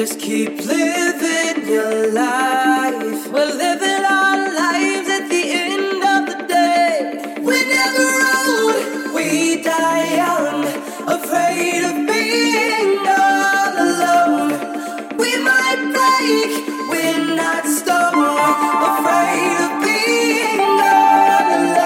Just keep living your life. We're living our lives at the end of the day. We're never old, we die young, afraid of being all alone. We might break, we're not stone, afraid of being all alone.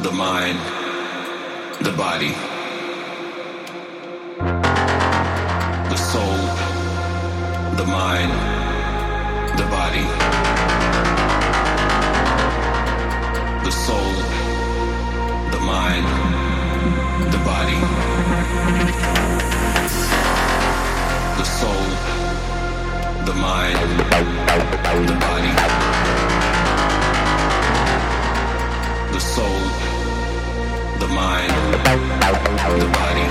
The mind, the body. the soul, the mind, the body. The soul, the mind, the body. The soul, the mind, the body.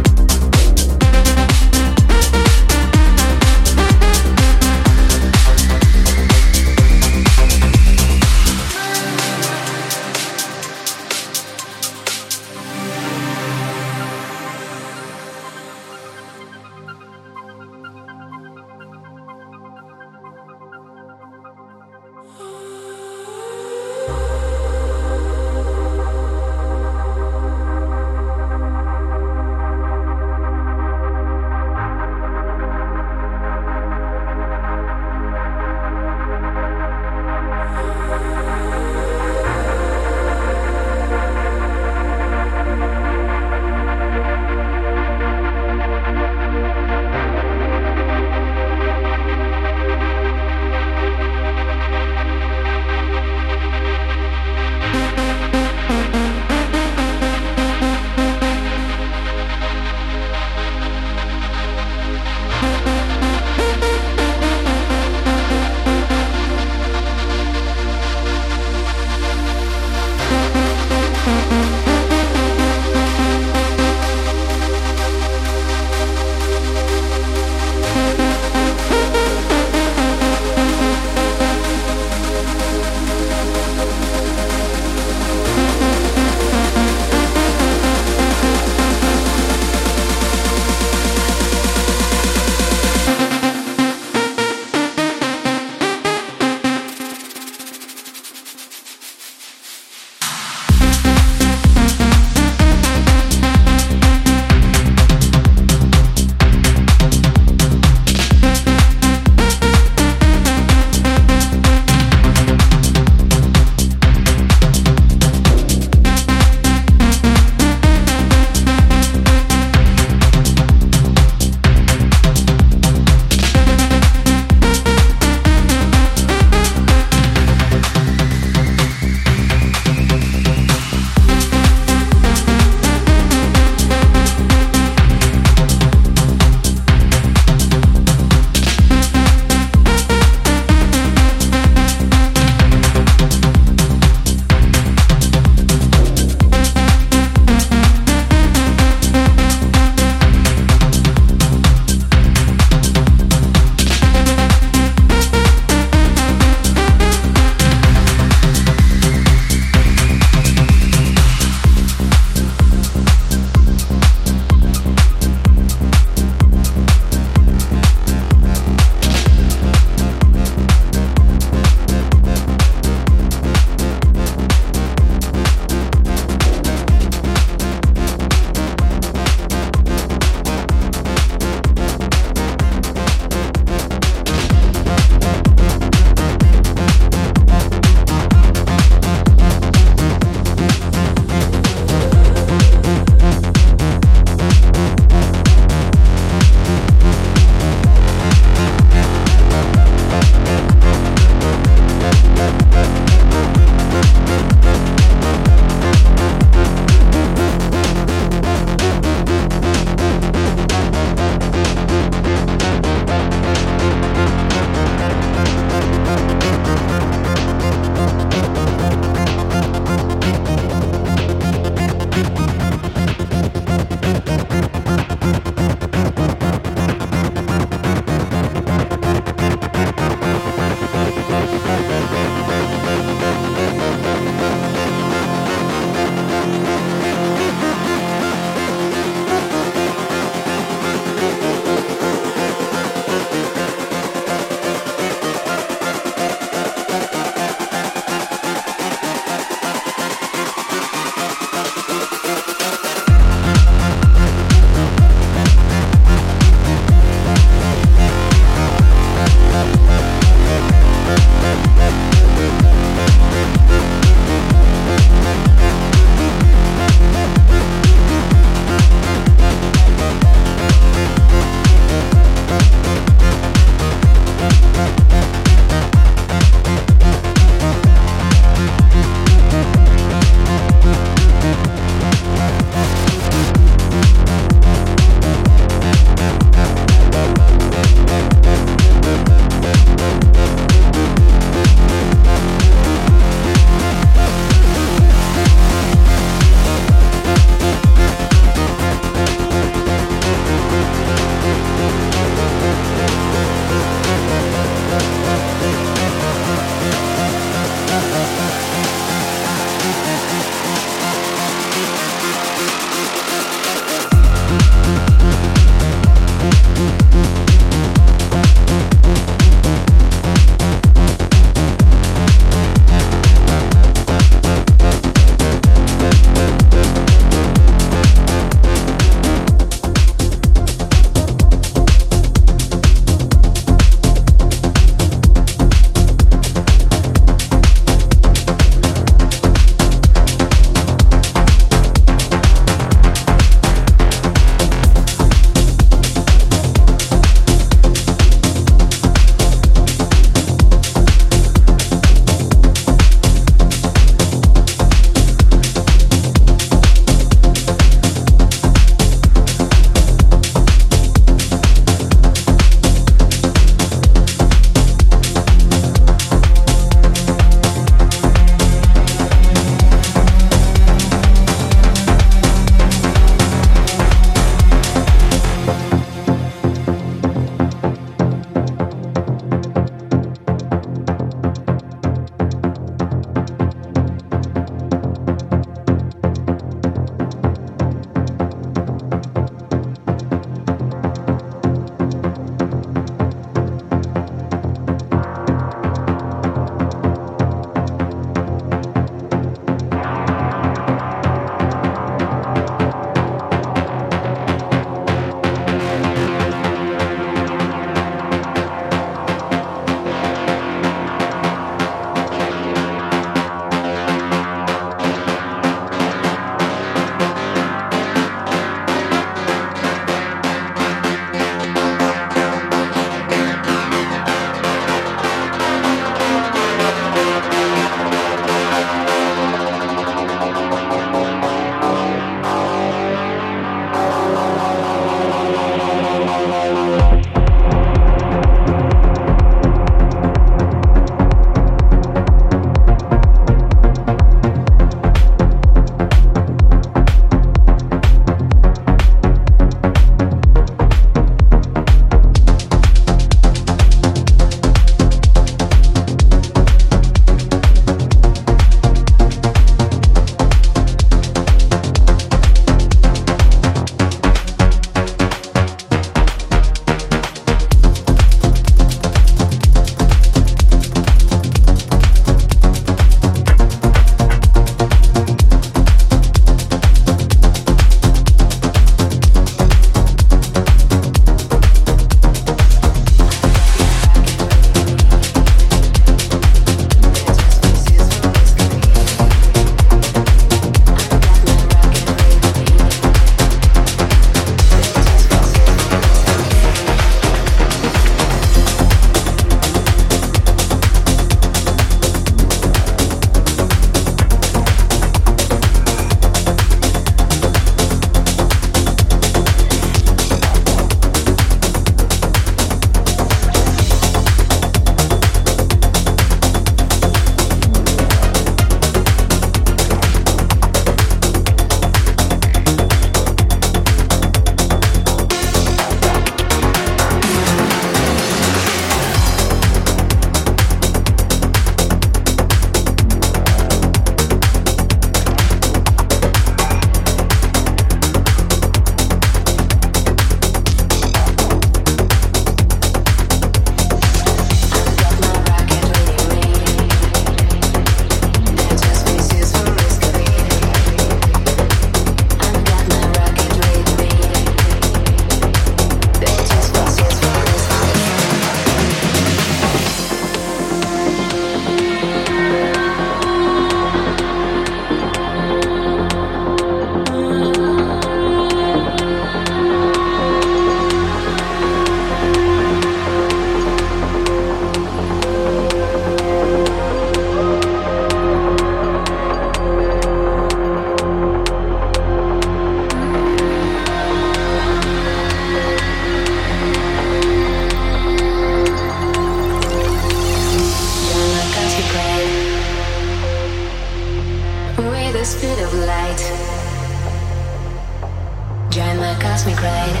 a cosmic ride.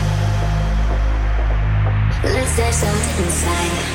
Let's dive something inside. Yes.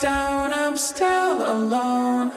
down, I'm still alone.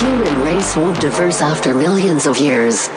Human race won't diverse after millions of years.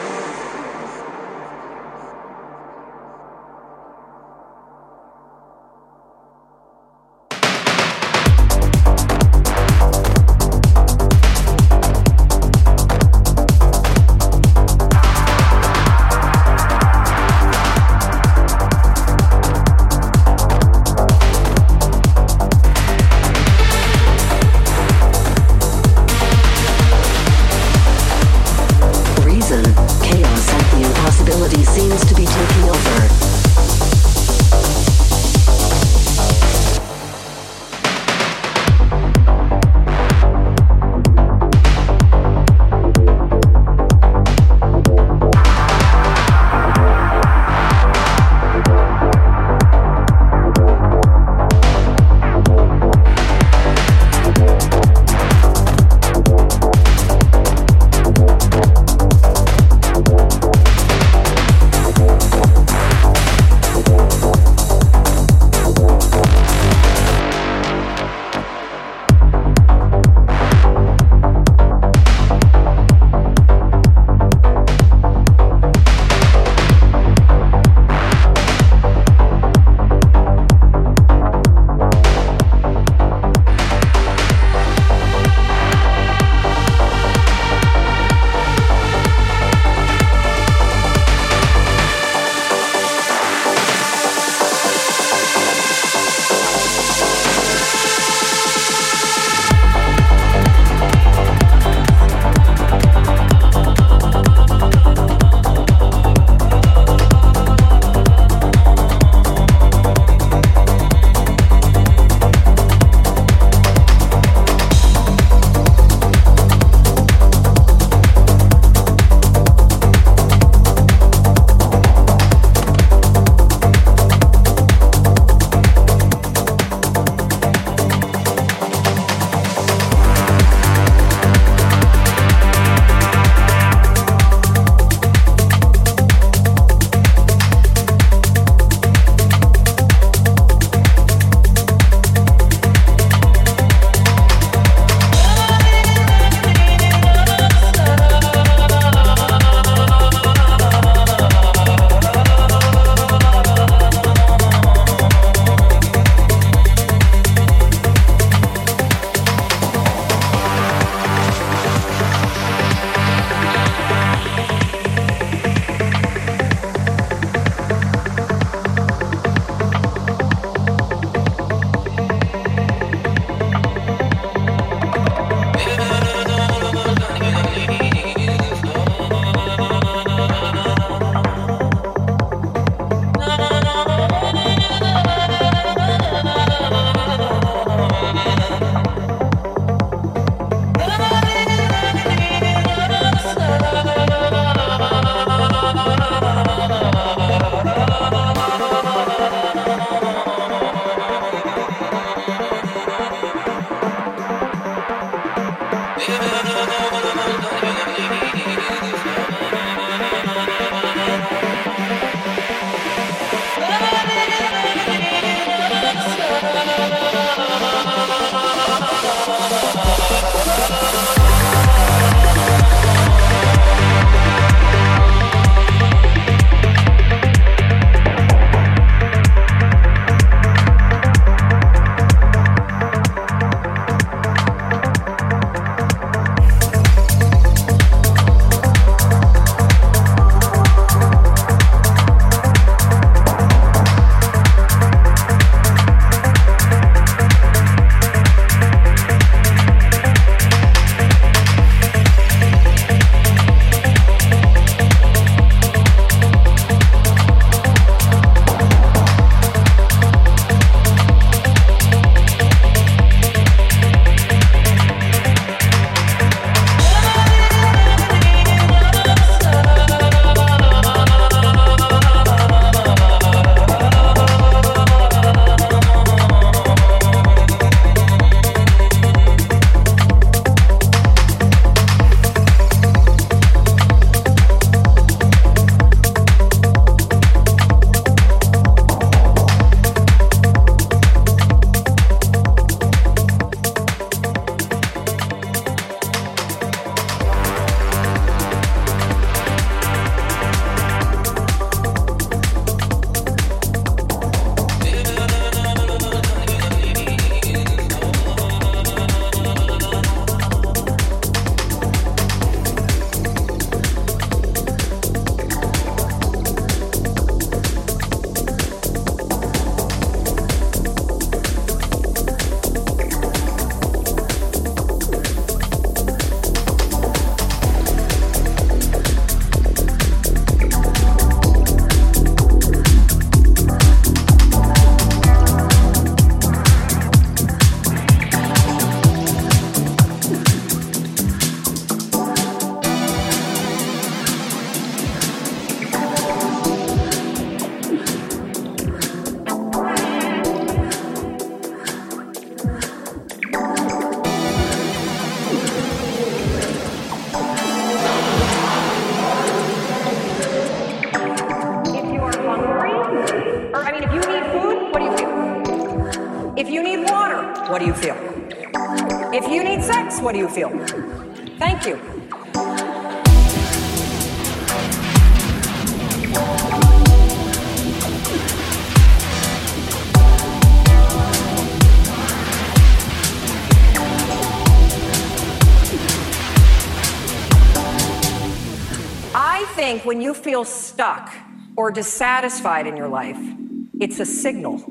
If you need water, what do you feel? If you need sex, what do you feel? Thank you. I think when you feel stuck or dissatisfied in your life, it's a signal.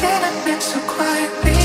seen it so quietly.